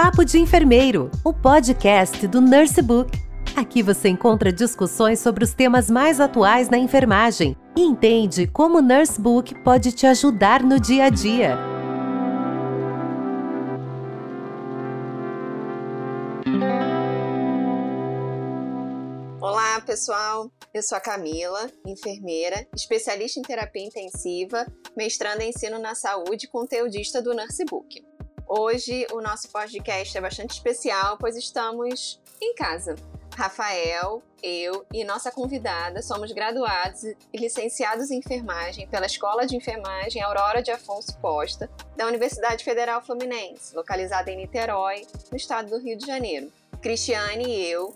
Papo de Enfermeiro, o podcast do Nursebook. Aqui você encontra discussões sobre os temas mais atuais na enfermagem e entende como o Nursebook pode te ajudar no dia a dia. Olá, pessoal! Eu sou a Camila, enfermeira, especialista em terapia intensiva, mestranda em ensino na saúde e conteudista do Nursebook. Hoje o nosso podcast é bastante especial, pois estamos em casa. Rafael, eu e nossa convidada somos graduados e licenciados em enfermagem pela Escola de Enfermagem Aurora de Afonso Costa, da Universidade Federal Fluminense, localizada em Niterói, no estado do Rio de Janeiro. Cristiane e eu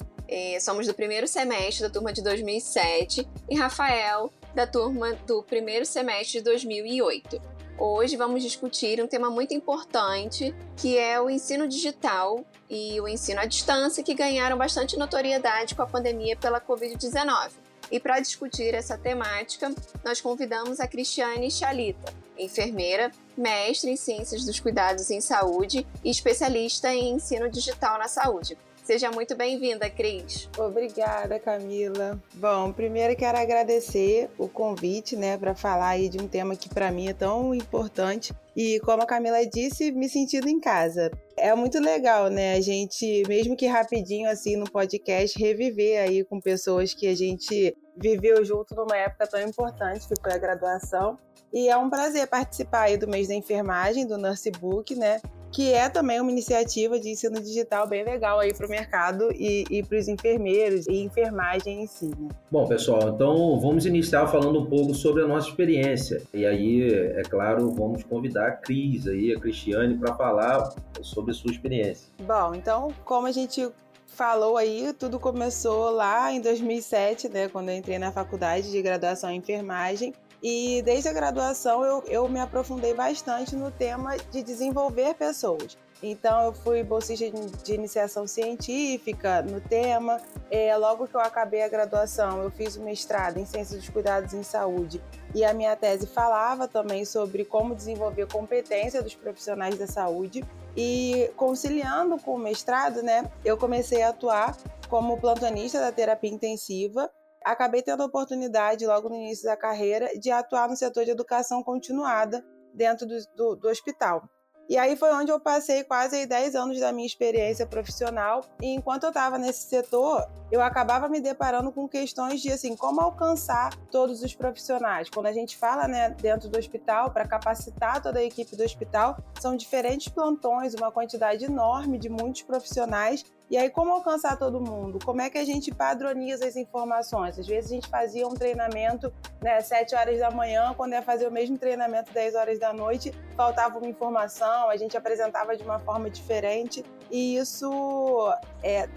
somos do primeiro semestre da turma de 2007 e Rafael da turma do primeiro semestre de 2008. Hoje vamos discutir um tema muito importante, que é o ensino digital e o ensino à distância, que ganharam bastante notoriedade com a pandemia pela Covid-19. E para discutir essa temática, nós convidamos a Cristiane Chalita, enfermeira, mestre em Ciências dos Cuidados em Saúde e especialista em ensino digital na saúde. Seja muito bem-vinda, Cris. Obrigada, Camila. Bom, primeiro quero agradecer o convite, para falar aí de um tema que para mim é tão importante. E como a Camila disse, me sentindo em casa. É muito legal, A gente, mesmo que rapidinho assim no podcast, reviver aí com pessoas que a gente viveu junto numa época tão importante que foi a graduação. E é um prazer participar aí do mês da enfermagem, do Nursebook, que é também uma iniciativa de ensino digital bem legal aí para o mercado e para os enfermeiros e enfermagem em si. Bom, pessoal, então vamos iniciar falando um pouco sobre a nossa experiência. E aí, é claro, vamos convidar a Cris, a Cristiane, para falar sobre a sua experiência. Bom, então, como a gente falou aí, tudo começou lá em 2007, quando eu entrei na faculdade de graduação em enfermagem. E desde a graduação eu me aprofundei bastante no tema de desenvolver pessoas. Então eu fui bolsista de iniciação científica no tema. Logo que eu acabei a graduação, eu fiz o mestrado em Ciências dos Cuidados em Saúde. E a minha tese falava também sobre como desenvolver competência dos profissionais da saúde. E conciliando com o mestrado, eu comecei a atuar como plantonista da terapia intensiva. Acabei tendo a oportunidade, logo no início da carreira, de atuar no setor de educação continuada dentro do hospital. E aí foi onde eu passei quase 10 anos da minha experiência profissional. E enquanto eu estava nesse setor, eu acabava me deparando com questões de como alcançar todos os profissionais. Quando a gente fala dentro do hospital, para capacitar toda a equipe do hospital, são diferentes plantões, uma quantidade enorme de muitos profissionais. E aí, como alcançar todo mundo? Como é que a gente padroniza as informações? Às vezes a gente fazia um treinamento 7 horas da manhã, quando ia fazer o mesmo treinamento 10 horas da noite, faltava uma informação, a gente apresentava de uma forma diferente. E isso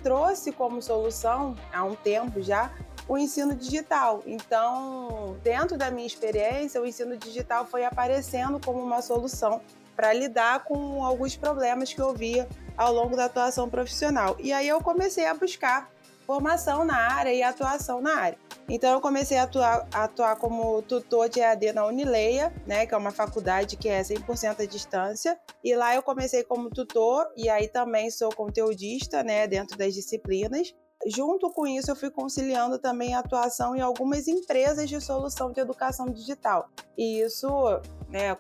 trouxe como solução, há um tempo já, o ensino digital. Então, dentro da minha experiência, o ensino digital foi aparecendo como uma solução para lidar com alguns problemas que eu via ao longo da atuação profissional. E aí eu comecei a buscar formação na área e atuação na área. Então eu comecei a atuar como tutor de EAD na Unileia, que é uma faculdade que é 100% à distância. E lá eu comecei como tutor e aí também sou conteudista, dentro das disciplinas. Junto com isso, eu fui conciliando também a atuação em algumas empresas de solução de educação digital. E isso,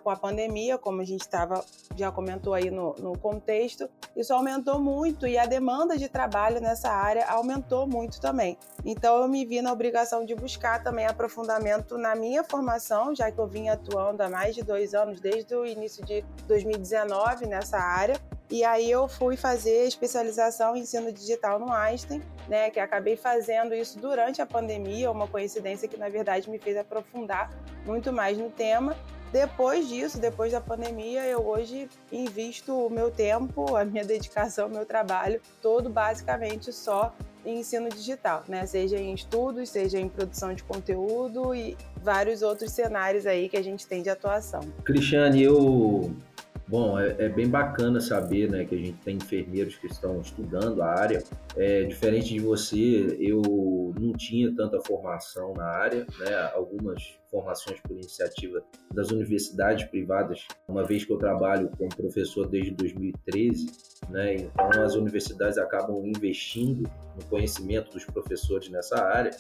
com a pandemia, como a gente já comentou aí no contexto, isso aumentou muito e a demanda de trabalho nessa área aumentou muito também. Então, eu me vi na obrigação de buscar também aprofundamento na minha formação, já que eu vim atuando há mais de 2 anos, desde o início de 2019 nessa área. E aí eu fui fazer especialização em ensino digital no Einstein, que acabei fazendo isso durante a pandemia, uma coincidência que, na verdade, me fez aprofundar muito mais no tema. Depois disso, depois da pandemia, eu hoje invisto o meu tempo, a minha dedicação, o meu trabalho, todo basicamente só em ensino digital, seja em estudos, seja em produção de conteúdo e vários outros cenários aí que a gente tem de atuação. Cristiane, Bom, é bem bacana saber que a gente tem enfermeiros que estão estudando a área. Diferente de você, eu não tinha tanta formação na área, algumas formações por iniciativa das universidades privadas, uma vez que eu trabalho como professor desde 2013, né? Então as universidades acabam investindo no conhecimento dos professores nessa área,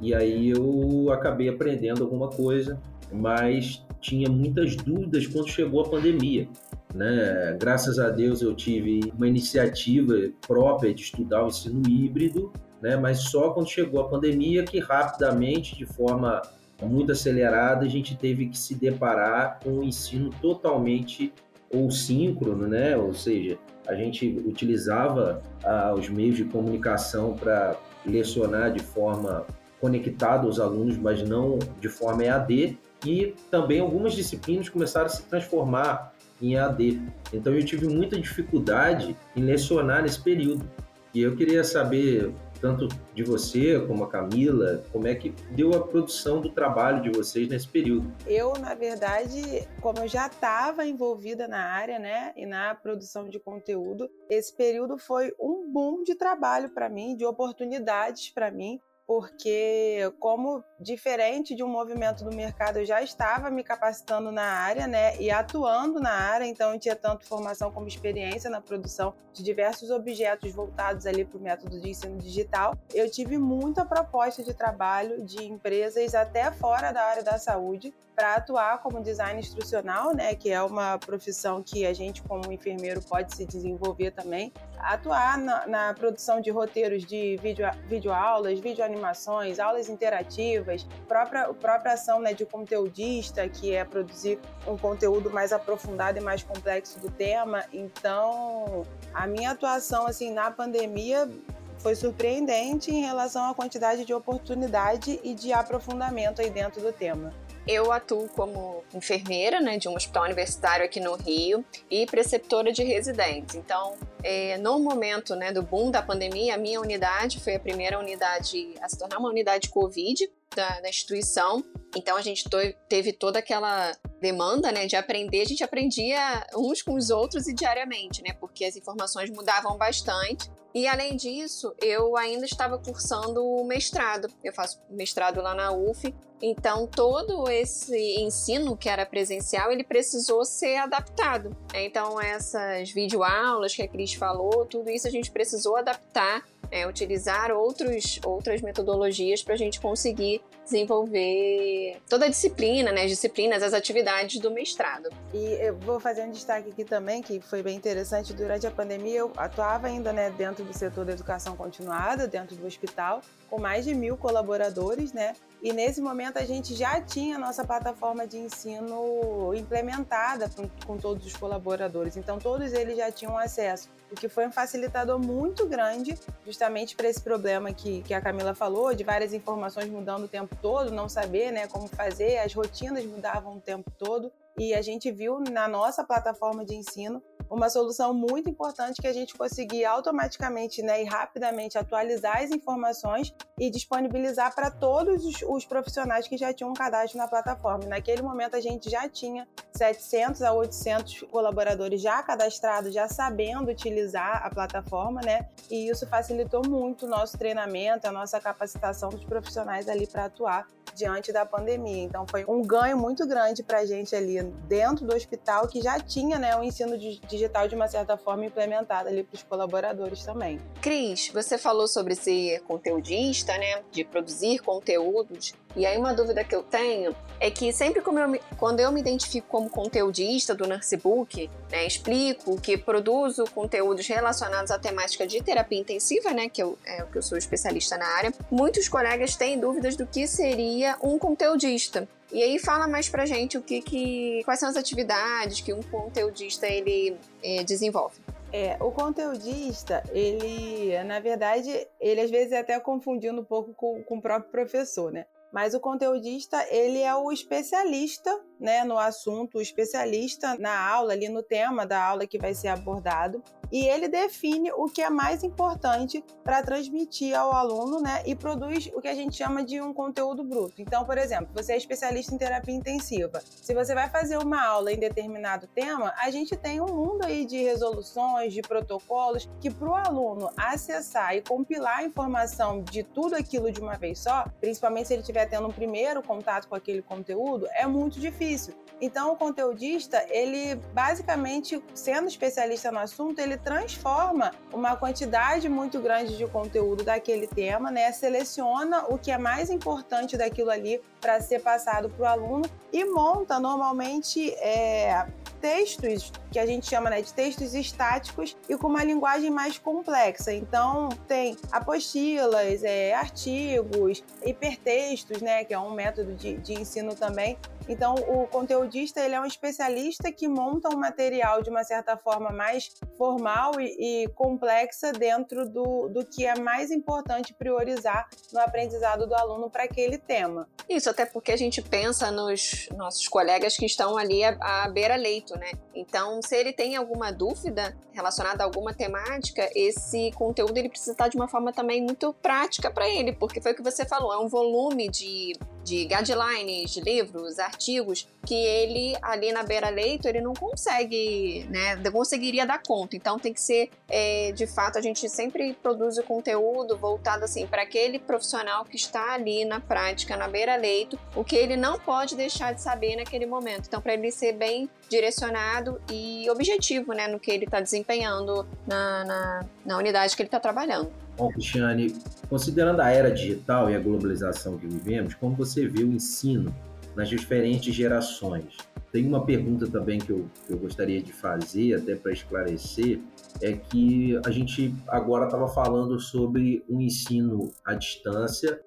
e aí eu acabei aprendendo alguma coisa, mas tinha muitas dúvidas quando chegou a pandemia, né? Graças a Deus eu tive uma iniciativa própria de estudar o ensino híbrido, né? Mas só quando chegou a pandemia que rapidamente, de forma muito acelerada, a gente teve que se deparar com um ensino totalmente ou síncrono, né? Ou seja, a gente utilizava os meios de comunicação para lecionar de forma conectada aos alunos, mas não de forma EAD, e também algumas disciplinas começaram a se transformar em EAD. Então eu tive muita dificuldade em lecionar nesse período. E eu queria saber, tanto de você como a Camila, como é que deu a produção do trabalho de vocês nesse período? Eu, na verdade, como eu já estava envolvida na área, né, e na produção de conteúdo, esse período foi um boom de trabalho para mim, de oportunidades para mim, porque como diferente de um movimento do mercado, eu já estava me capacitando na área, né, e atuando na área, então eu tinha tanto formação como experiência na produção de diversos objetos voltados ali para o método de ensino digital. Eu tive muita proposta de trabalho de empresas até fora da área da saúde para atuar como design instrucional, né, que é uma profissão que a gente como enfermeiro pode se desenvolver também, atuar na produção de roteiros de videoaulas, videoanimações, aulas interativas, própria ação, né, de conteudista, que é produzir um conteúdo mais aprofundado e mais complexo do tema. Então, a minha atuação assim, na pandemia foi surpreendente em relação à quantidade de oportunidade e de aprofundamento aí dentro do tema. Eu atuo como enfermeira, né, de um hospital universitário aqui no Rio e preceptora de residentes. Então, no momento, né, do boom da pandemia, a minha unidade foi a primeira unidade a se tornar uma unidade Covid da instituição. Então, a gente teve toda aquela demanda, né, de aprender. A gente aprendia uns com os outros e diariamente, né, porque as informações mudavam bastante. E, além disso, eu ainda estava cursando o mestrado. Eu faço mestrado lá na UFE. Então, todo esse ensino que era presencial, ele precisou ser adaptado. Então, essas videoaulas que a Cris falou, tudo isso a gente precisou adaptar, utilizar outras metodologias para a gente conseguir desenvolver toda a disciplina, né, as disciplinas, as atividades do mestrado. E eu vou fazer um destaque aqui também, que foi bem interessante. Durante a pandemia, eu atuava ainda, né, dentro do setor da educação continuada, dentro do hospital, com mais de 1.000 colaboradores, né? E nesse momento a gente já tinha a nossa plataforma de ensino implementada com todos os colaboradores, então todos eles já tinham acesso, o que foi um facilitador muito grande justamente para esse problema que a Camila falou, de várias informações mudando o tempo todo, não saber, né, como fazer, as rotinas mudavam o tempo todo, e a gente viu na nossa plataforma de ensino uma solução muito importante que a gente conseguia automaticamente, né, e rapidamente atualizar as informações e disponibilizar para todos os profissionais que já tinham um cadastro na plataforma. Naquele momento, a gente já tinha 700 a 800 colaboradores já cadastrados, já sabendo utilizar a plataforma, né? E isso facilitou muito o nosso treinamento, a nossa capacitação dos profissionais ali para atuar diante da pandemia. Então, foi um ganho muito grande para a gente ali dentro do hospital, que já tinha, né, o ensino digital de uma certa forma implementado ali para os colaboradores também. Cris, você falou sobre ser conteudista, né, de produzir conteúdos, e aí uma dúvida que eu tenho é que sempre quando eu me identifico como conteudista do Nursebook, né, explico que produzo conteúdos relacionados à temática de terapia intensiva, né, que eu sou especialista na área, muitos colegas têm dúvidas do que seria um conteudista. E aí fala mais pra gente quais são as atividades que um conteudista ele desenvolve. O conteudista, ele, na verdade, ele às vezes é até confundindo um pouco com o próprio professor, né? Mas o conteudista, ele é o especialista, né, no assunto, o especialista na aula, ali no tema da aula que vai ser abordado, e ele define o que é mais importante para transmitir ao aluno, né, e produz o que a gente chama de um conteúdo bruto. Então, por exemplo, você é especialista em terapia intensiva. Se você vai fazer uma aula em determinado tema, a gente tem um mundo aí de resoluções, de protocolos, que para o aluno acessar e compilar a informação de tudo aquilo de uma vez só, principalmente se ele estiver tendo um primeiro contato com aquele conteúdo, é muito difícil. Então, o conteudista, ele basicamente, sendo especialista no assunto, ele transforma uma quantidade muito grande de conteúdo daquele tema, né? Seleciona o que é mais importante daquilo ali para ser passado para o aluno e monta, normalmente, textos que a gente chama, né, de textos estáticos e com uma linguagem mais complexa. Então, tem apostilas, artigos, hipertextos, né, que é um método de ensino também. Então, o conteudista, ele é um especialista que monta um material de uma certa forma mais formal e complexa dentro do que é mais importante priorizar no aprendizado do aluno para aquele tema. Isso, até porque a gente pensa nos nossos colegas que estão ali à beira-leito, né? Então, se ele tem alguma dúvida relacionada a alguma temática, esse conteúdo ele precisa estar de uma forma também muito prática para ele, porque foi o que você falou, é um volume de guidelines, de livros, artigos, que ele ali na beira-leito, ele não consegue, né, conseguiria dar conta. Então tem que ser, de fato, a gente sempre produz o conteúdo voltado assim para aquele profissional que está ali na prática, na beira-leito, o que ele não pode deixar de saber naquele momento. Então para ele ser bem direcionado e objetivo, né, no que ele está desempenhando na unidade que ele está trabalhando. Bom, Cristiane, considerando a era digital e a globalização que vivemos, como você vê o ensino nas diferentes gerações? Tem uma pergunta também que eu gostaria de fazer, até para esclarecer, é que a gente agora estava falando sobre um ensino à distância,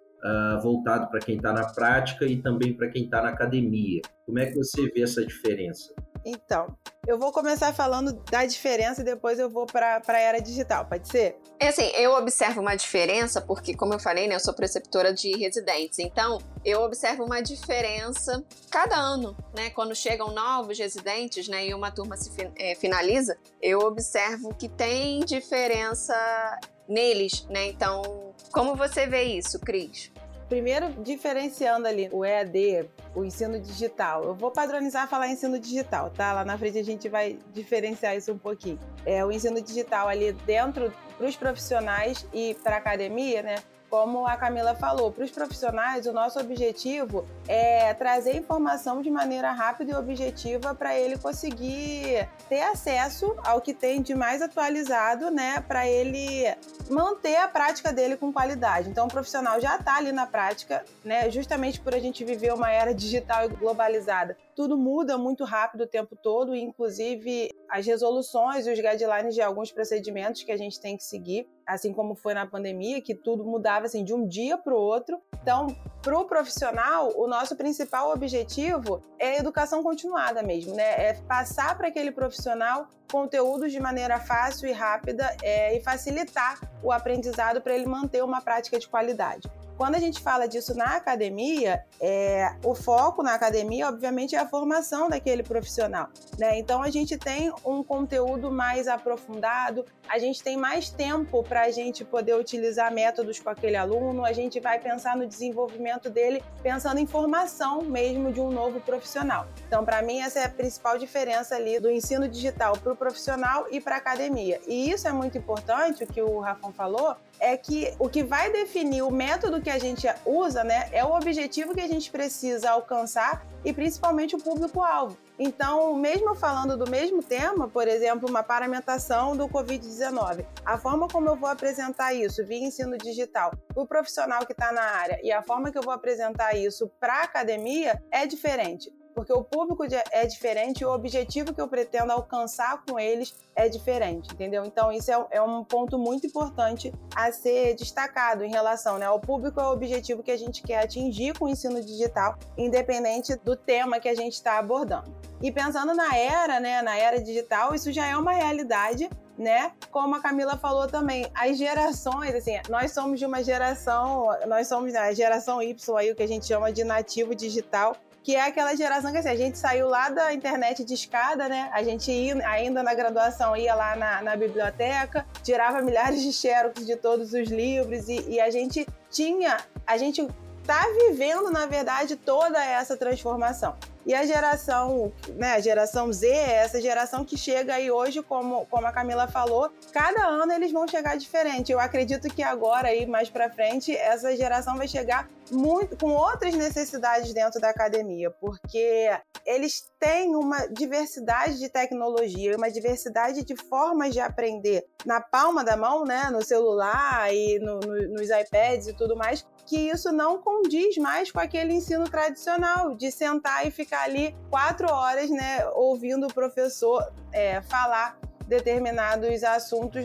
voltado para quem está na prática e também para quem está na academia. Como é que você vê essa diferença? Então, eu vou começar falando da diferença e depois eu vou para a era digital, pode ser? É assim, eu observo uma diferença porque, como eu falei, né, eu sou preceptora de residentes, então eu observo uma diferença cada ano, né? Quando chegam novos residentes, né, e uma turma se finaliza, eu observo que tem diferença neles, né? Então, como você vê isso, Cris? Primeiro, diferenciando ali o EAD, o ensino digital. Eu vou padronizar e falar ensino digital, tá? Lá na frente a gente vai diferenciar isso um pouquinho. O ensino digital ali dentro para os profissionais e para a academia, né? Como a Camila falou, para os profissionais, o nosso objetivo é trazer informação de maneira rápida e objetiva para ele conseguir ter acesso ao que tem de mais atualizado, né, para ele manter a prática dele com qualidade. Então, o profissional já está ali na prática, né, justamente por a gente viver uma era digital e globalizada. Tudo muda muito rápido o tempo todo, inclusive as resoluções e os guidelines de alguns procedimentos que a gente tem que seguir, assim como foi na pandemia, que tudo mudava assim, de um dia para o outro. Então, para o profissional, o nosso principal objetivo é a educação continuada mesmo, né? É passar para aquele profissional conteúdos de maneira fácil e rápida, e facilitar o aprendizado para ele manter uma prática de qualidade. Quando a gente fala disso na academia, o foco na academia, obviamente, é a formação daquele profissional, né? Então, a gente tem um conteúdo mais aprofundado, a gente tem mais tempo para a gente poder utilizar métodos com aquele aluno, a gente vai pensar no desenvolvimento dele, pensando em formação mesmo de um novo profissional. Então, para mim, essa é a principal diferença ali do ensino digital para o profissional e para a academia. E isso é muito importante, o que o Rafão falou, é que o que vai definir o método que a gente usa, né, é o objetivo que a gente precisa alcançar e principalmente o público-alvo. Então, mesmo falando do mesmo tema, por exemplo, uma paramentação do Covid-19, a forma como eu vou apresentar isso via ensino digital para o profissional que está na área e a forma que eu vou apresentar isso para a academia é diferente, porque o público é diferente, o objetivo que eu pretendo alcançar com eles é diferente, entendeu? Então, isso é um ponto muito importante a ser destacado em relação, né, ao público, ao objetivo que a gente quer atingir com o ensino digital, independente do tema que a gente está abordando. E pensando na era, né, na era digital, isso já é uma realidade, né? Como a Camila falou também, as gerações, assim, nós somos a geração Y, o que a gente chama de nativo digital, que é aquela geração que assim, a gente saiu lá da internet discada, né? A gente ia, ainda na graduação ia lá na biblioteca, tirava milhares de xerox de todos os livros e a gente tinha... A gente tá vivendo, na verdade, toda essa transformação. E a geração, né, a geração Z é essa geração que chega aí hoje, como a Camila falou, cada ano eles vão chegar diferente. Eu acredito que agora, aí, mais para frente, essa geração vai chegar muito com outras necessidades dentro da academia, porque eles têm uma diversidade de tecnologia, uma diversidade de formas de aprender na palma da mão, né, no celular e nos iPads e tudo mais, que isso não condiz mais com aquele ensino tradicional de sentar e ficar ali 4 horas, né, ouvindo o professor falar determinados assuntos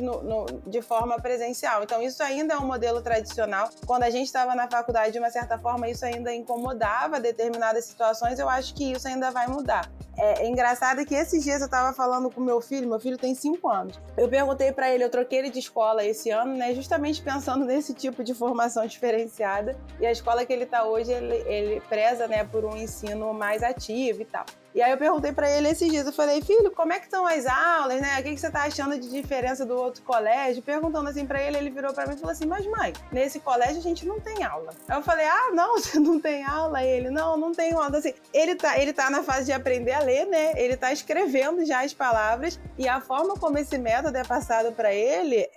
de forma presencial. Então, isso ainda é um modelo tradicional. Quando a gente estava na faculdade, de uma certa forma, isso ainda incomodava determinadas situações. Eu acho que isso ainda vai mudar. É engraçado que esses dias eu estava falando com meu filho tem 5 anos. Eu perguntei para ele, eu troquei ele de escola esse ano, né, justamente pensando nesse tipo de formação diferenciada. E a escola que ele está hoje, ele preza, né, por um ensino mais ativo e tal. E aí eu perguntei para ele esses dias, eu falei, filho, como é que estão as aulas, né? O que você tá achando de diferença do outro colégio? Perguntando assim para ele, ele virou para mim e falou assim, mas mãe, nesse colégio a gente não tem aula. Aí eu falei, ah, não, você não tem aula? Ele, não tem aula. Assim, ele tá na fase de aprender a ler, né? Ele tá escrevendo já as palavras e a forma como esse método é passado para ele,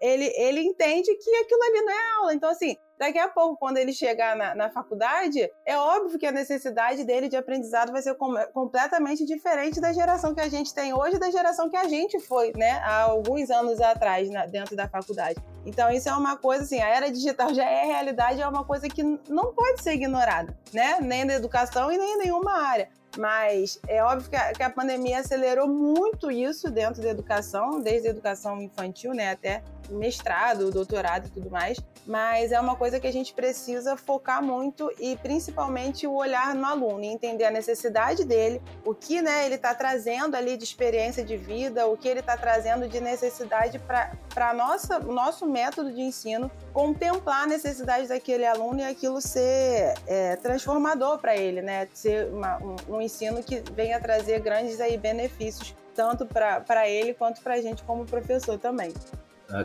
ele entende que aquilo ali não é aula. Então, assim, daqui a pouco, quando ele chegar na faculdade, é óbvio que a necessidade dele de aprendizado vai ser completamente diferente da geração que a gente tem hoje e da geração que a gente foi, né, há alguns anos atrás, dentro da faculdade. Então, isso é uma coisa, assim, a era digital já é realidade, é uma coisa que não pode ser ignorada, né, nem na educação e nem em nenhuma área. Mas é óbvio que a pandemia acelerou muito isso dentro da educação, desde a educação infantil, né, até mestrado, doutorado e tudo mais. Mas é uma coisa que a gente precisa focar muito e principalmente o olhar no aluno, entender a necessidade dele, o que, né, ele está trazendo ali de experiência de vida, o que ele está trazendo de necessidade para o nosso método de ensino, contemplar a necessidade daquele aluno e aquilo ser transformador para ele, né, ser um ensino que venha trazer grandes aí benefícios, tanto para ele quanto para a gente como professor também.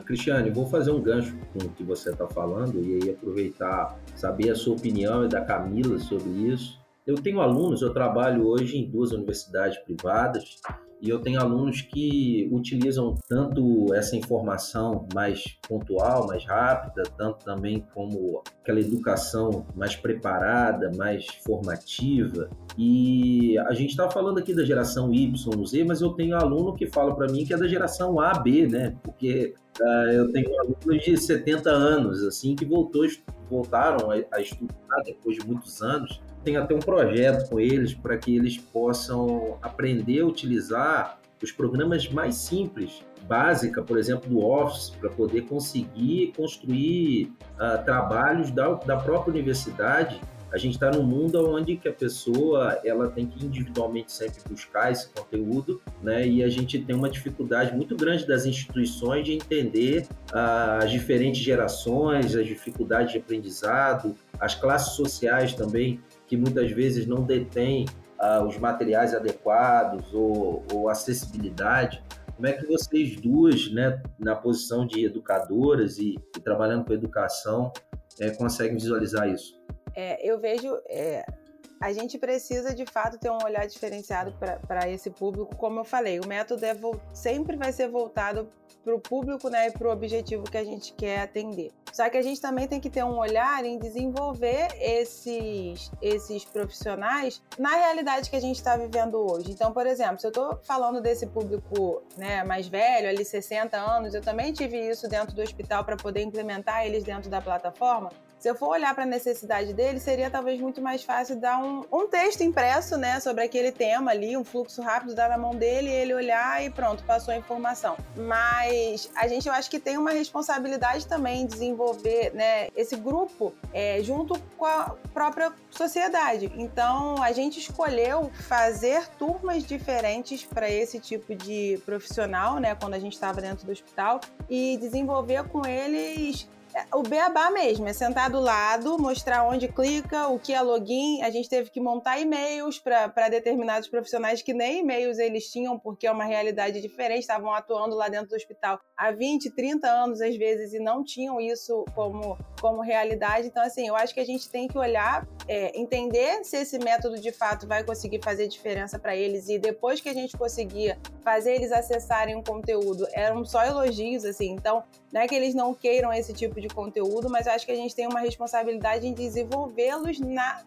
Cristiane, vou fazer um gancho com o que você está falando e aí aproveitar, saber a sua opinião e da Camila sobre isso. Eu tenho alunos, eu trabalho hoje em 2 universidades privadas e eu tenho alunos que utilizam tanto essa informação mais pontual, mais rápida, tanto também como aquela educação mais preparada, mais formativa. E a gente está falando aqui da geração Y, Z, mas eu tenho aluno que fala para mim que é da geração A, B, né? Porque eu tenho alunos de 70 anos, assim, que voltaram a estudar depois de muitos anos. Tem até um projeto com eles para que eles possam aprender a utilizar os programas mais simples, básica, por exemplo, do Office, para poder conseguir construir trabalhos da própria universidade. A gente está num mundo onde que a pessoa ela tem que individualmente sempre buscar esse conteúdo, né? E a gente tem uma dificuldade muito grande das instituições de entender as diferentes gerações, as dificuldades de aprendizado, as classes sociais também, que muitas vezes não detêm os materiais adequados ou acessibilidade. Como é que vocês duas, né, na posição de educadoras e trabalhando com educação, conseguem visualizar isso? Eu vejo... A gente precisa, de fato, ter um olhar diferenciado para esse público. Como eu falei, o método sempre vai ser voltado para o público, né, e para o objetivo que a gente quer atender. Só que a gente também tem que ter um olhar em desenvolver esses profissionais na realidade que a gente está vivendo hoje. Então, por exemplo, se eu estou falando desse público, né, mais velho, ali 60 anos, eu também tive isso dentro do hospital para poder implementar eles dentro da plataforma. Se eu for olhar para a necessidade dele, seria talvez muito mais fácil dar um texto impresso, né, sobre aquele tema ali, um fluxo rápido, dar na mão dele, ele olhar e pronto, passou a informação. Mas a gente, eu acho que tem uma responsabilidade também em desenvolver, né, esse grupo junto com a própria sociedade. Então, a gente escolheu fazer turmas diferentes para esse tipo de profissional, né, quando a gente estava dentro do hospital, e desenvolver com eles o beabá mesmo, é sentar do lado, mostrar onde clica, o que é login. A gente teve que montar e-mails para determinados profissionais que nem e-mails eles tinham, porque é uma realidade diferente, estavam atuando lá dentro do hospital há 20, 30 anos às vezes e não tinham isso como realidade. Então, assim, eu acho que a gente tem que olhar, entender se esse método de fato vai conseguir fazer diferença para eles, e depois que a gente conseguia fazer eles acessarem o conteúdo, eram só elogios, assim. Então, não é que eles não queiram esse tipo de conteúdo, mas eu acho que a gente tem uma responsabilidade em desenvolvê-los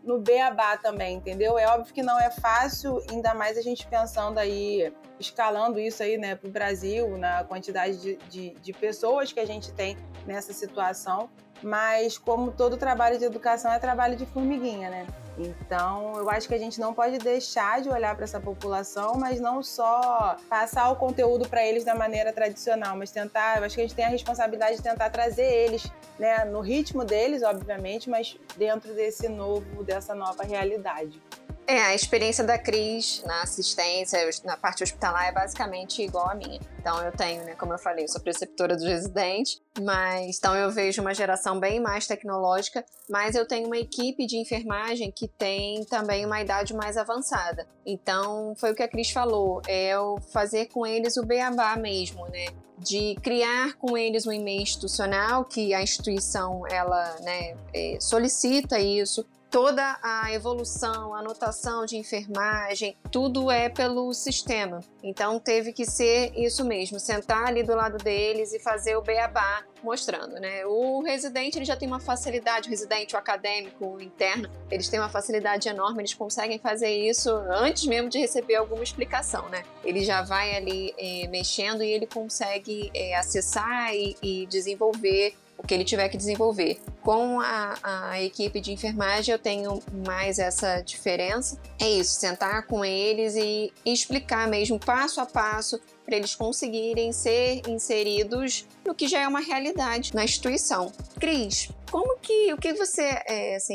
no beabá também, entendeu? É óbvio que não é fácil, ainda mais a gente pensando aí, escalando isso aí, né, pro Brasil, na quantidade de pessoas que a gente tem nessa situação, mas como todo trabalho de educação é trabalho de formiguinha, né? Então, eu acho que a gente não pode deixar de olhar para essa população, mas não só passar o conteúdo para eles da maneira tradicional, mas tentar, eu acho que a gente tem a responsabilidade de tentar trazer eles, né, no ritmo deles, obviamente, mas dentro dessa nova realidade. A experiência da Cris na assistência, na parte hospitalar, é basicamente igual à minha. Então eu tenho, né, como eu falei, eu sou preceptora dos residentes, mas então eu vejo uma geração bem mais tecnológica, mas eu tenho uma equipe de enfermagem que tem também uma idade mais avançada. Então foi o que a Cris falou, é eu fazer com eles o beabá mesmo, né? De criar com eles um e-mail institucional, que a instituição ela, né, solicita isso. Toda a evolução, a anotação de enfermagem, tudo é pelo sistema. Então teve que ser isso mesmo, sentar ali do lado deles e fazer o beabá mostrando, né? O residente ele já tem uma facilidade, o residente, o acadêmico, o interno, eles têm uma facilidade enorme, eles conseguem fazer isso antes mesmo de receber alguma explicação, né? Ele já vai ali mexendo e ele consegue acessar e desenvolver o que ele tiver que desenvolver. Com a equipe de enfermagem eu tenho mais essa diferença. É isso, sentar com eles e explicar mesmo passo a passo para eles conseguirem ser inseridos no que já é uma realidade na instituição. Cris, o que você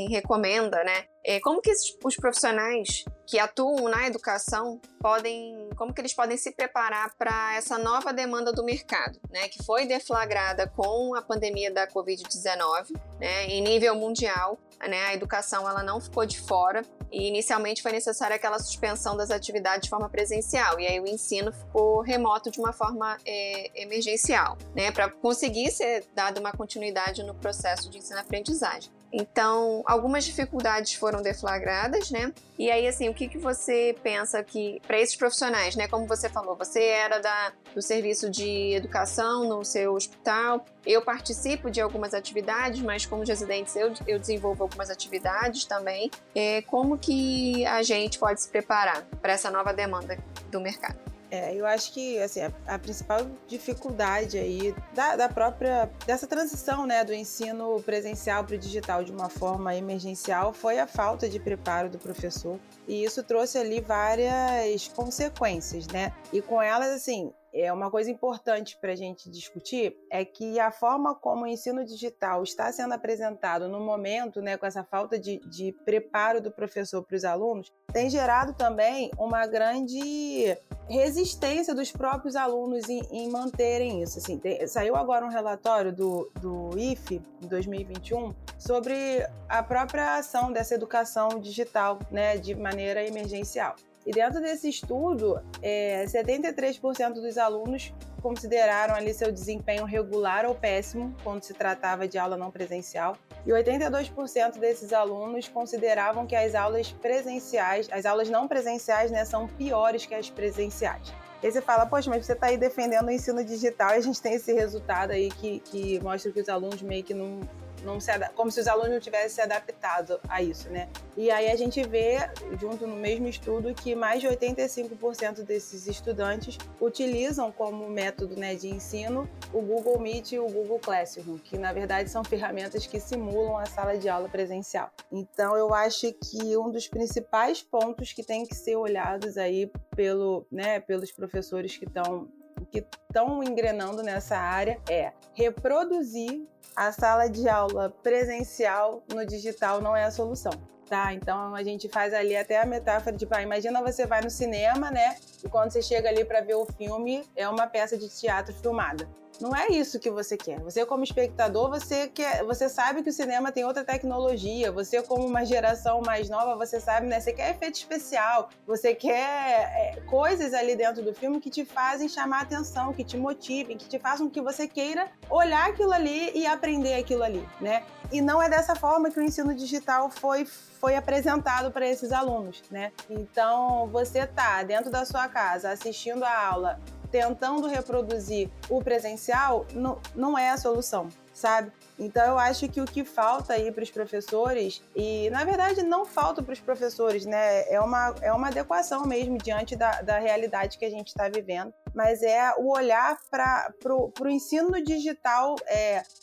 recomenda, né? Como que os profissionais que atuam na educação como que eles podem se preparar para essa nova demanda do mercado, né, que foi deflagrada com a pandemia da Covid-19, né, em nível mundial, né, a educação ela não ficou de fora e inicialmente foi necessária aquela suspensão das atividades de forma presencial e aí o ensino ficou remoto de uma forma emergencial, né, para conseguir ser dada uma continuidade no processo de ensino-aprendizagem. Então, algumas dificuldades foram deflagradas, né? E aí, assim, o que você pensa que, para esses profissionais, né? Como você falou, você era do serviço de educação no seu hospital, eu participo de algumas atividades, mas como residente eu desenvolvo algumas atividades também. Como que a gente pode se preparar para essa nova demanda do mercado? Eu acho que assim, a principal dificuldade aí dessa transição, né, do ensino presencial para o digital de uma forma emergencial foi a falta de preparo do professor, e isso trouxe ali várias consequências, né? E com elas, assim, uma coisa importante para a gente discutir é que a forma como o ensino digital está sendo apresentado no momento, né, com essa falta de preparo do professor para os alunos, tem gerado também uma grande resistência dos próprios alunos em manterem isso. Assim, saiu agora um relatório do IFE, em 2021, sobre a própria ação dessa educação digital, né, de maneira emergencial. E dentro desse estudo, 73% dos alunos consideraram ali seu desempenho regular ou péssimo quando se tratava de aula não presencial. E 82% desses alunos consideravam que as aulas não presenciais, né, são piores que as presenciais. E aí você fala, poxa, mas você está aí defendendo o ensino digital e a gente tem esse resultado aí que mostra que os alunos meio que não como se os alunos não tivessem se adaptado a isso, né? E aí a gente vê, junto no mesmo estudo, que mais de 85% desses estudantes utilizam como método, né, de ensino o Google Meet e o Google Classroom, que na verdade são ferramentas que simulam a sala de aula presencial. Então eu acho que um dos principais pontos que tem que ser olhados aí pelos professores que estão engrenando nessa área é reproduzir a sala de aula presencial no digital não é a solução, tá? Então a gente faz ali até a metáfora de, imagina você vai no cinema, né? E quando você chega ali para ver o filme, é uma peça de teatro filmada. Não é isso que você quer. Você, como espectador, você sabe que o cinema tem outra tecnologia. Você, como uma geração mais nova, você sabe, né? Você quer efeito especial. Você quer coisas ali dentro do filme que te fazem chamar atenção, que te motivem, que te façam que você queira olhar aquilo ali e aprender aquilo ali, né? E não é dessa forma que o ensino digital foi apresentado para esses alunos, né? Então, você tá dentro da sua casa, assistindo a aula, tentando reproduzir o presencial, não é a solução, sabe? Então, eu acho que o que falta aí para os professores, e na verdade não falta para os professores, né? É uma adequação mesmo diante da realidade que a gente está vivendo, mas é o olhar para o ensino digital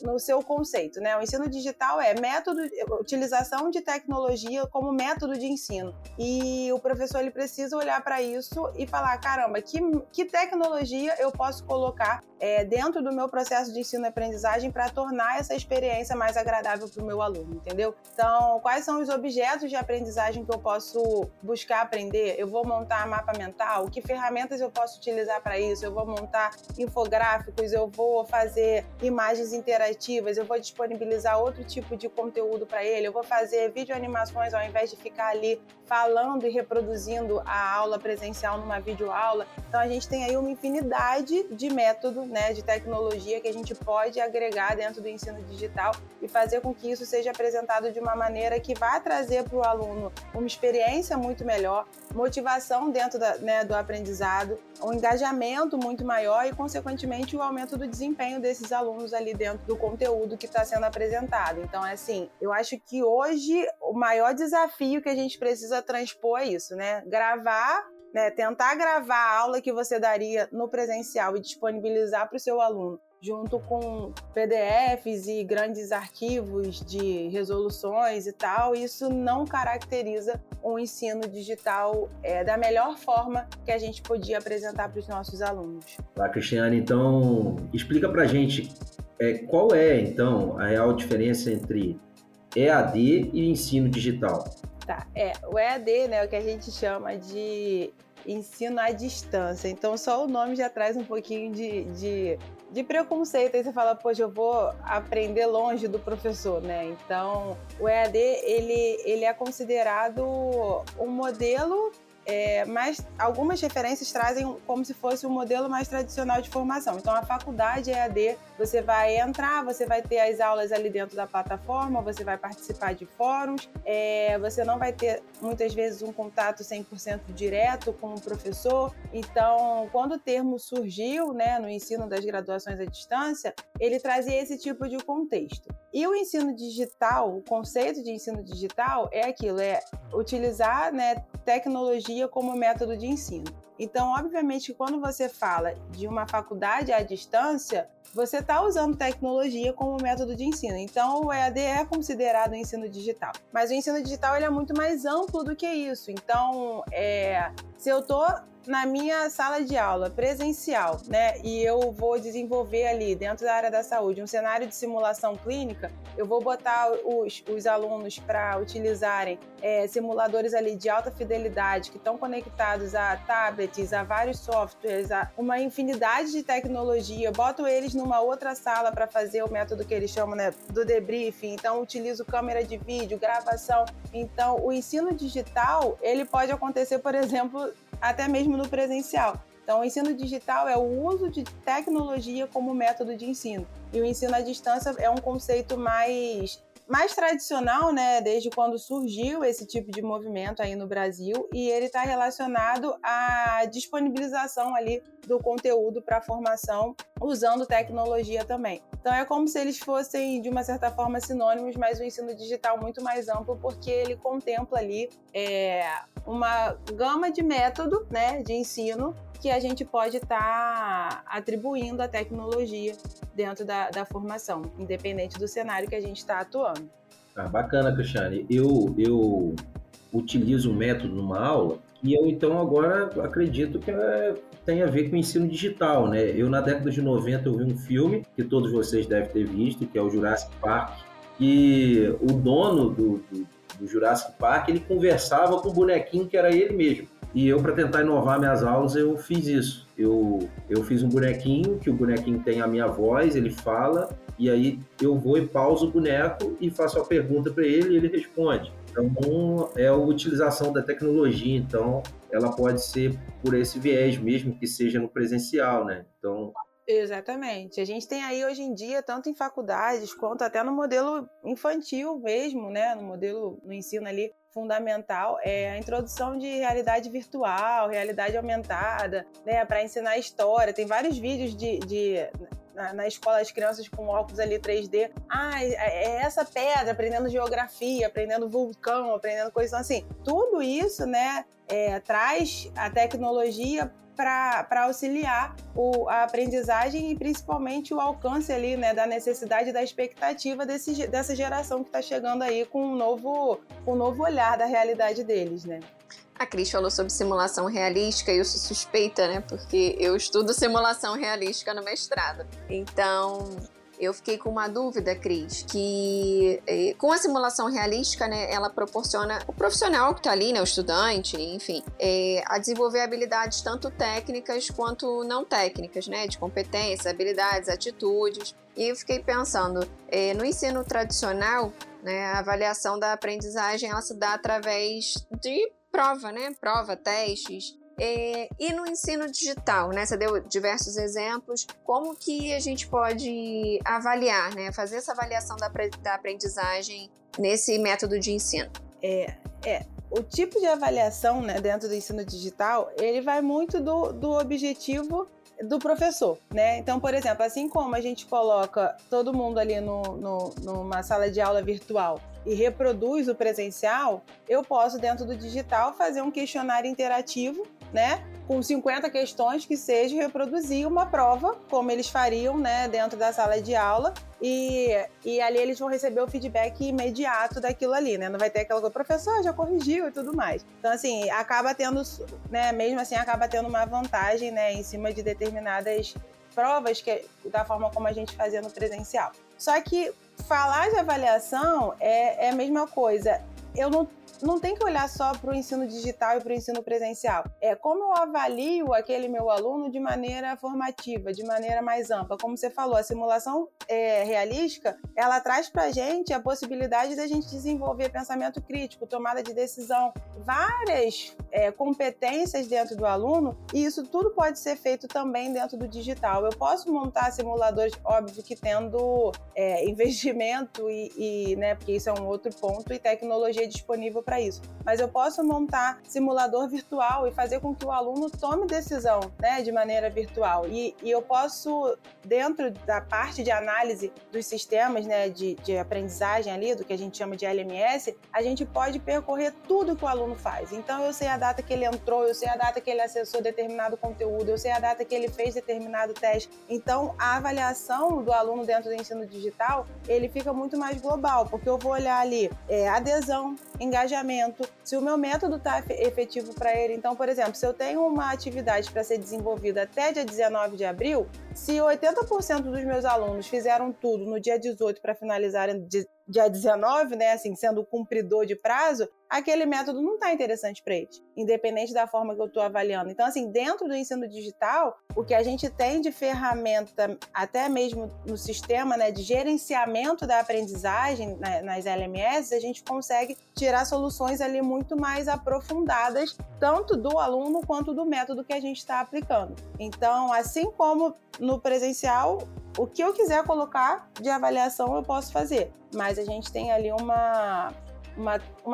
no seu conceito, né? O ensino digital é método, utilização de tecnologia como método de ensino. E o professor ele precisa olhar para isso e falar, caramba, que tecnologia eu posso colocar dentro do meu processo de ensino e aprendizagem para tornar essa experiência mais agradável para o meu aluno, entendeu? Então, quais são os objetos de aprendizagem que eu posso buscar aprender? Eu vou montar mapa mental? Que ferramentas eu posso utilizar para isso? Eu vou montar infográficos? Eu vou fazer imagens interativas? Eu vou disponibilizar outro tipo de conteúdo para ele? Eu vou fazer videoanimações ao invés de ficar ali falando e reproduzindo a aula presencial numa videoaula? Então, a gente tem aí uma infinidade de método, né, de tecnologia que a gente pode agregar dentro do ensino digital e fazer com que isso seja apresentado de uma maneira que vai trazer para o aluno uma experiência muito melhor, motivação dentro do aprendizado, um engajamento muito maior e, consequentemente, o aumento do desempenho desses alunos ali dentro do conteúdo que está sendo apresentado. Então, assim, eu acho que hoje o maior desafio que a gente precisa transpor é isso, né? Tentar gravar a aula que você daria no presencial e disponibilizar para o seu aluno, junto com PDFs e grandes arquivos de resoluções e tal, isso não caracteriza um ensino digital da melhor forma que a gente podia apresentar para os nossos alunos. Tá, Cristiane, então explica para a gente qual é, então, a real diferença entre EAD e ensino digital. Tá, o EAD, né, é o que a gente chama de ensino à distância, então só o nome já traz um pouquinho de preconceito, aí você fala, poxa, eu vou aprender longe do professor, né? Então, o EAD, ele é considerado um modelo, mas algumas referências trazem como se fosse um modelo mais tradicional de formação. Então, a faculdade EAD, você vai entrar, você vai ter as aulas ali dentro da plataforma, você vai participar de fóruns, você não vai ter, muitas vezes, um contato 100% direto com o professor. Então, quando o termo surgiu, né, no ensino das graduações à distância, ele trazia esse tipo de contexto. E o ensino digital, o conceito de ensino digital é aquilo, utilizar, né, tecnologia como método de ensino. Então, obviamente, quando você fala de uma faculdade à distância, você está usando tecnologia como método de ensino. Então, o EAD é considerado ensino digital. Mas o ensino digital ele é muito mais amplo do que isso. Então, se eu estou na minha sala de aula presencial, né, e eu vou desenvolver ali, dentro da área da saúde, um cenário de simulação clínica, eu vou botar os alunos para utilizarem simuladores ali de alta fidelidade que estão conectados a tablets, a vários softwares, a uma infinidade de tecnologia, boto eles numa outra sala para fazer o método que eles chamam, né, do debriefing, então utilizo câmera de vídeo, gravação. Então, o ensino digital, ele pode acontecer, por exemplo, até mesmo no presencial. Então, o ensino digital é o uso de tecnologia como método de ensino. E o ensino à distância é um conceito mais tradicional, né, desde quando surgiu esse tipo de movimento aí no Brasil, e ele está relacionado à disponibilização ali do conteúdo para a formação usando tecnologia também. Então é como se eles fossem, de uma certa forma, sinônimos, mas o ensino digital muito mais amplo, porque ele contempla ali uma gama de método, né, de ensino que a gente pode estar atribuindo à tecnologia dentro da formação, independente do cenário que a gente está atuando. Ah, bacana, Cristiane. Eu utilizo um método numa aula e eu, então, agora acredito que tem a ver com o ensino digital, né? Eu, na década de 90, eu vi um filme que todos vocês devem ter visto, que é o Jurassic Park, e o dono do do Jurassic Park, ele conversava com o bonequinho que era ele mesmo. E eu, para tentar inovar minhas aulas, eu fiz isso. Eu fiz um bonequinho, que o bonequinho tem a minha voz, ele fala, e aí eu vou e pauso o boneco e faço a pergunta para ele e ele responde. Então, é a utilização da tecnologia, então, ela pode ser por esse viés mesmo, que seja no presencial, né? Então... Exatamente. A gente tem aí hoje em dia, tanto em faculdades quanto até no modelo infantil mesmo, né? No modelo, no ensino ali fundamental, é a introdução de realidade virtual, realidade aumentada, né? Para ensinar história. Tem vários vídeos na escola, as crianças com óculos ali 3D. Ah, é essa pedra, aprendendo geografia, aprendendo vulcão, aprendendo coisas assim. Tudo isso, né? Traz a tecnologia para auxiliar a aprendizagem e principalmente o alcance ali, né, da necessidade, da expectativa dessa geração que está chegando aí com um novo olhar da realidade deles, né? A Cris falou sobre simulação realística e eu sou suspeita, né, porque eu estudo simulação realística no mestrado. Então, eu fiquei com uma dúvida, Cris, que com a simulação realística, né, ela proporciona o profissional que está ali, né, o estudante, enfim, a desenvolver habilidades tanto técnicas quanto não técnicas, né, de competência, habilidades, atitudes. E eu fiquei pensando, no ensino tradicional, né, a avaliação da aprendizagem ela se dá através de prova, né, prova, testes. E no ensino digital, né? Você deu diversos exemplos. Como que a gente pode avaliar, né? Fazer essa avaliação da aprendizagem nesse método de ensino? O tipo de avaliação, né, dentro do ensino digital, ele vai muito do objetivo do professor, né? Então, por exemplo, assim como a gente coloca todo mundo ali numa sala de aula virtual e reproduz o presencial, eu posso, dentro do digital, fazer um questionário interativo, né, com 50 questões que seja, reproduzir uma prova, como eles fariam, né, dentro da sala de aula, e ali eles vão receber o feedback imediato daquilo ali, né, não vai ter aquela coisa, professor, já corrigiu e tudo mais. Então, assim, acaba tendo, né, mesmo assim, acaba tendo uma vantagem, né, em cima de determinadas provas da forma como a gente fazia no presencial. Só que falar de avaliação é a mesma coisa. Eu não tem que olhar só para o ensino digital e para o ensino presencial. É como eu avalio aquele meu aluno de maneira formativa, de maneira mais ampla. Como você falou, a simulação realística, ela traz para a gente a possibilidade da gente desenvolver pensamento crítico, tomada de decisão, várias competências dentro do aluno, e isso tudo pode ser feito também dentro do digital. Eu posso montar simuladores, óbvio que tendo investimento, e, né, porque isso é um outro ponto, e tecnologia disponível para isso. Mas eu posso montar simulador virtual e fazer com que o aluno tome decisão, né, de maneira virtual. E eu posso, dentro da parte de análise dos sistemas, né, de aprendizagem ali, do que a gente chama de LMS, a gente pode percorrer tudo que o aluno faz. Então, eu sei a data que ele entrou, eu sei a data que ele acessou determinado conteúdo, eu sei a data que ele fez determinado teste. Então, a avaliação do aluno dentro do ensino digital, ele fica muito mais global, porque eu vou olhar ali adesão, engajamento, se o meu método está efetivo para ele. Então, por exemplo, se eu tenho uma atividade para ser desenvolvida até dia 19 de abril, se 80% dos meus alunos fizeram tudo no dia 18 para finalizarem dia 19, né, assim, sendo o cumpridor de prazo, aquele método não está interessante para eles, independente da forma que eu estou avaliando. Então, assim, dentro do ensino digital, o que a gente tem de ferramenta, até mesmo no sistema, né, de gerenciamento da aprendizagem, né, nas LMS, a gente consegue tirar soluções ali muito mais aprofundadas, tanto do aluno quanto do método que a gente está aplicando. Então, assim como no presencial, o que eu quiser colocar de avaliação eu posso fazer, mas a gente tem ali uma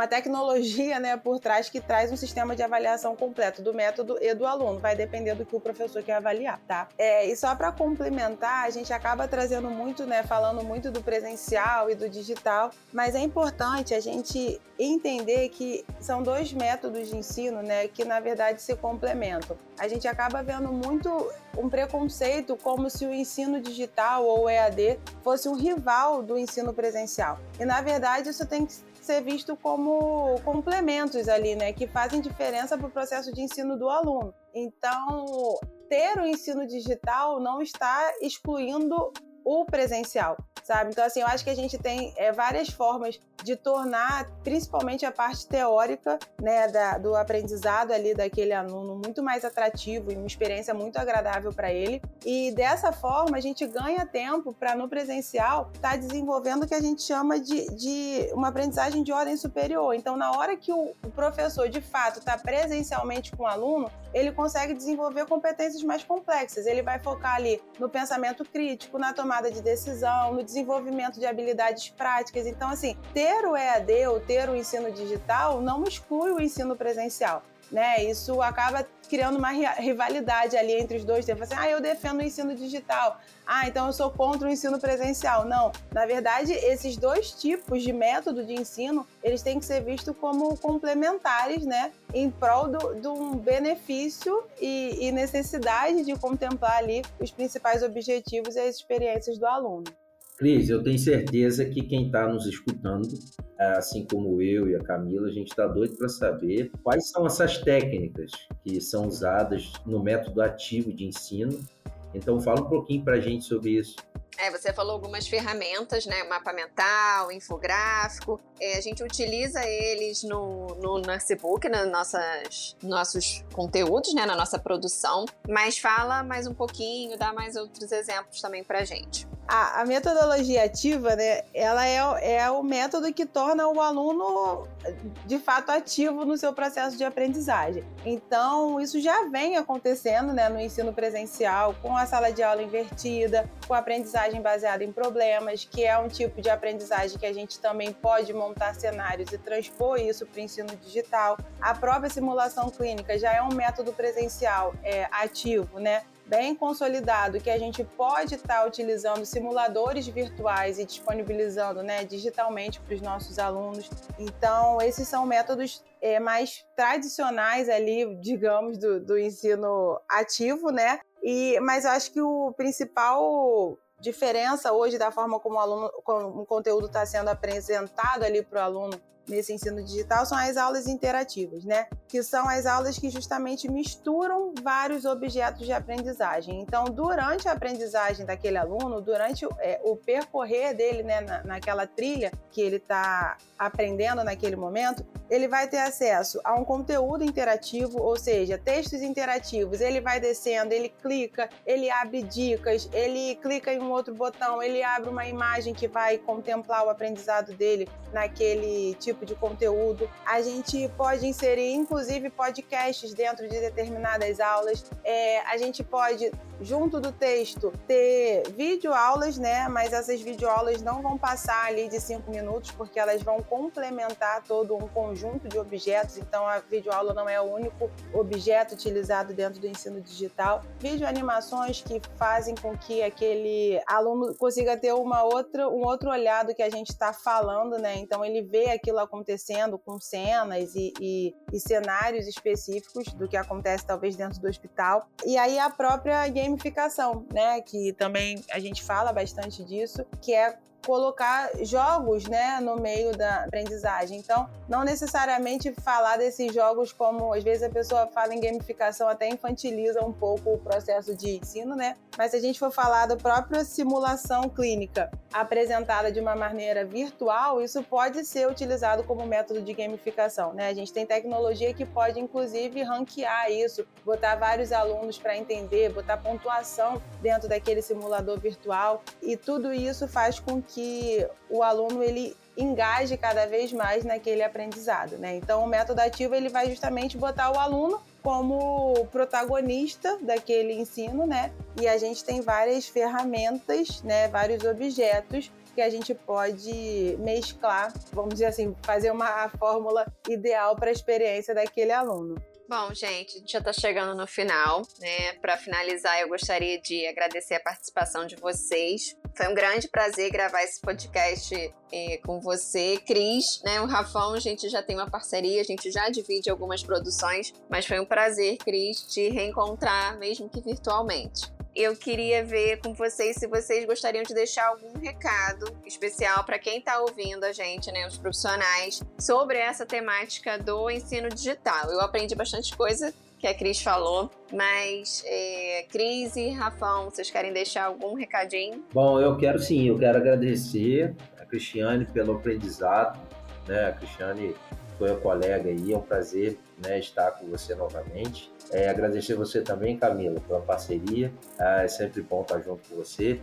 tecnologia, né, por trás, que traz um sistema de avaliação completo do método e do aluno. Vai depender do que o professor quer avaliar, tá? E só para complementar, a gente acaba trazendo muito, né, falando muito do presencial e do digital, mas é importante a gente entender que são dois métodos de ensino, né, que na verdade se complementam. A gente acaba vendo muito um preconceito como se o ensino digital ou o EAD fosse um rival do ensino presencial. E na verdade isso tem que ser visto como complementos ali, né, que fazem diferença para o processo de ensino do aluno. Então, ter o ensino digital não está excluindo o presencial, sabe? Então, assim, eu acho que a gente tem várias formas de tornar, principalmente a parte teórica, né, do aprendizado ali daquele aluno muito mais atrativo e uma experiência muito agradável para ele. E dessa forma, a gente ganha tempo para, no presencial, estar desenvolvendo o que a gente chama de uma aprendizagem de ordem superior. Então, na hora que o professor, de fato, está presencialmente com o aluno, ele consegue desenvolver competências mais complexas. Ele vai focar ali no pensamento crítico, na tomada de decisão, no desenvolvimento de habilidades práticas. Então, assim, ter o EAD ou ter o ensino digital não exclui o ensino presencial, né? Isso acaba criando uma rivalidade ali entre os dois. Tem assim, eu defendo o ensino digital, então eu sou contra o ensino presencial. Não, na verdade, esses dois tipos de método de ensino, eles têm que ser vistos como complementares, né, em prol de um benefício e necessidade de contemplar ali os principais objetivos e as experiências do aluno. Cris, eu tenho certeza que quem está nos escutando, assim como eu e a Camila, a gente está doido para saber quais são essas técnicas que são usadas no método ativo de ensino. Então, fala um pouquinho para a gente sobre isso. Você falou algumas ferramentas, né? Mapa mental, infográfico. A gente utiliza eles no Nursebook, nos nossos conteúdos, né? Na nossa produção. Mas fala mais um pouquinho, dá mais outros exemplos também para a gente. A metodologia ativa, né? Ela é o método que torna o aluno, de fato, ativo no seu processo de aprendizagem. Então, isso já vem acontecendo, né? No ensino presencial, com a sala de aula invertida, com a aprendizagem baseada em problemas, que é um tipo de aprendizagem que a gente também pode montar cenários e transpor isso para o ensino digital. A própria simulação clínica já é um método presencial ativo, né? Bem consolidado, que a gente pode estar utilizando simuladores virtuais e disponibilizando, né, digitalmente para os nossos alunos. Então, esses são métodos mais tradicionais ali, digamos, do ensino ativo, né? Mas eu acho que o principal diferença hoje da forma como o conteúdo está sendo apresentado ali para o aluno nesse ensino digital são as aulas interativas, né? Que são as aulas que justamente misturam vários objetos de aprendizagem. Então, durante a aprendizagem daquele aluno, durante o percorrer dele, né, naquela trilha que ele está aprendendo naquele momento, ele vai ter acesso a um conteúdo interativo, ou seja, textos interativos. Ele vai descendo, ele clica, ele abre dicas, ele clica em um outro botão, ele abre uma imagem que vai contemplar o aprendizado dele naquele tipo de conteúdo. A gente pode inserir, inclusive, podcasts dentro de determinadas aulas. A gente pode, junto do texto, ter videoaulas, né? Mas essas videoaulas não vão passar ali de 5 minutos, porque elas vão complementar todo um conjunto de objetos. Então, a videoaula não é o único objeto utilizado dentro do ensino digital. Videoanimações que fazem com que aquele aluno consiga ter um outro olhar do que a gente está falando, né? Então, ele vê aquilo acontecendo com cenas e cenários específicos do que acontece, talvez, dentro do hospital. E aí, a própria gamificação, né? Que também a gente fala bastante disso, que é colocar jogos, né, no meio da aprendizagem. Então, não necessariamente falar desses jogos como, às vezes, a pessoa fala em gamificação, até infantiliza um pouco o processo de ensino, né? Mas se a gente for falar da própria simulação clínica apresentada de uma maneira virtual, isso pode ser utilizado como método de gamificação, né? A gente tem tecnologia que pode, inclusive, ranquear isso, botar vários alunos para entender, botar pontuação dentro daquele simulador virtual, e tudo isso faz com que o aluno ele engaje cada vez mais naquele aprendizado, né? Então, o método ativo ele vai justamente botar o aluno como protagonista daquele ensino, né? E a gente tem várias ferramentas, né? Vários objetos que a gente pode mesclar, vamos dizer assim, fazer a fórmula ideal para a experiência daquele aluno. Bom, gente, a gente já está chegando no final, né? Para finalizar, eu gostaria de agradecer a participação de vocês. Foi um grande prazer gravar esse podcast com você, Cris, né? O Rafão, a gente já tem uma parceria, a gente já divide algumas produções, mas foi um prazer, Cris, te reencontrar, mesmo que virtualmente. Eu queria ver com vocês se vocês gostariam de deixar algum recado especial para quem está ouvindo a gente, né, os profissionais, sobre essa temática do ensino digital. Eu aprendi bastante coisa que a Cris falou, mas Cris e Rafão, vocês querem deixar algum recadinho? Bom, eu quero sim, eu quero agradecer a Cristiane pelo aprendizado, né? A Cristiane foi a colega aí, é um prazer, né, estar com você novamente. Agradecer você também, Camila, pela parceria, é sempre bom estar junto com você.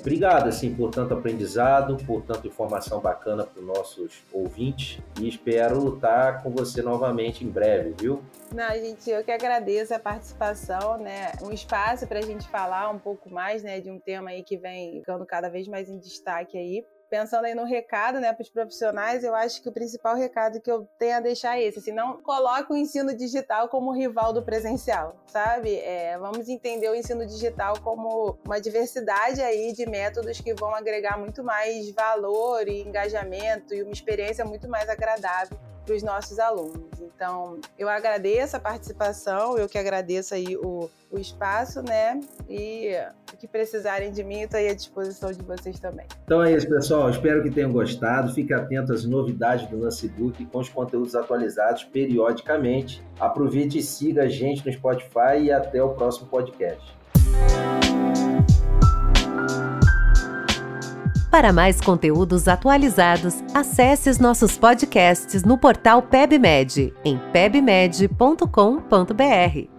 Obrigado, assim, por tanto aprendizado, por tanta informação bacana para os nossos ouvintes, e espero estar com você novamente em breve, viu? Não, gente, eu que agradeço a participação, né? Um espaço para a gente falar um pouco mais, né, de um tema aí que vem ficando cada vez mais em destaque aí. Pensando aí no recado, né, para os profissionais, eu acho que o principal recado que eu tenho a deixar é esse, assim, não coloque o ensino digital como rival do presencial, sabe? Vamos entender o ensino digital como uma diversidade aí de métodos que vão agregar muito mais valor e engajamento e uma experiência muito mais agradável para os nossos alunos. Então, eu agradeço a participação, eu que agradeço aí o espaço, né? E o que precisarem de mim, estou aí à disposição de vocês também. Então é isso, pessoal. Espero que tenham gostado. Fique atento às novidades do Nursebook com os conteúdos atualizados periodicamente. Aproveite e siga a gente no Spotify e até o próximo podcast. Para mais conteúdos atualizados, acesse os nossos podcasts no portal PebMed, em pebmed.com.br.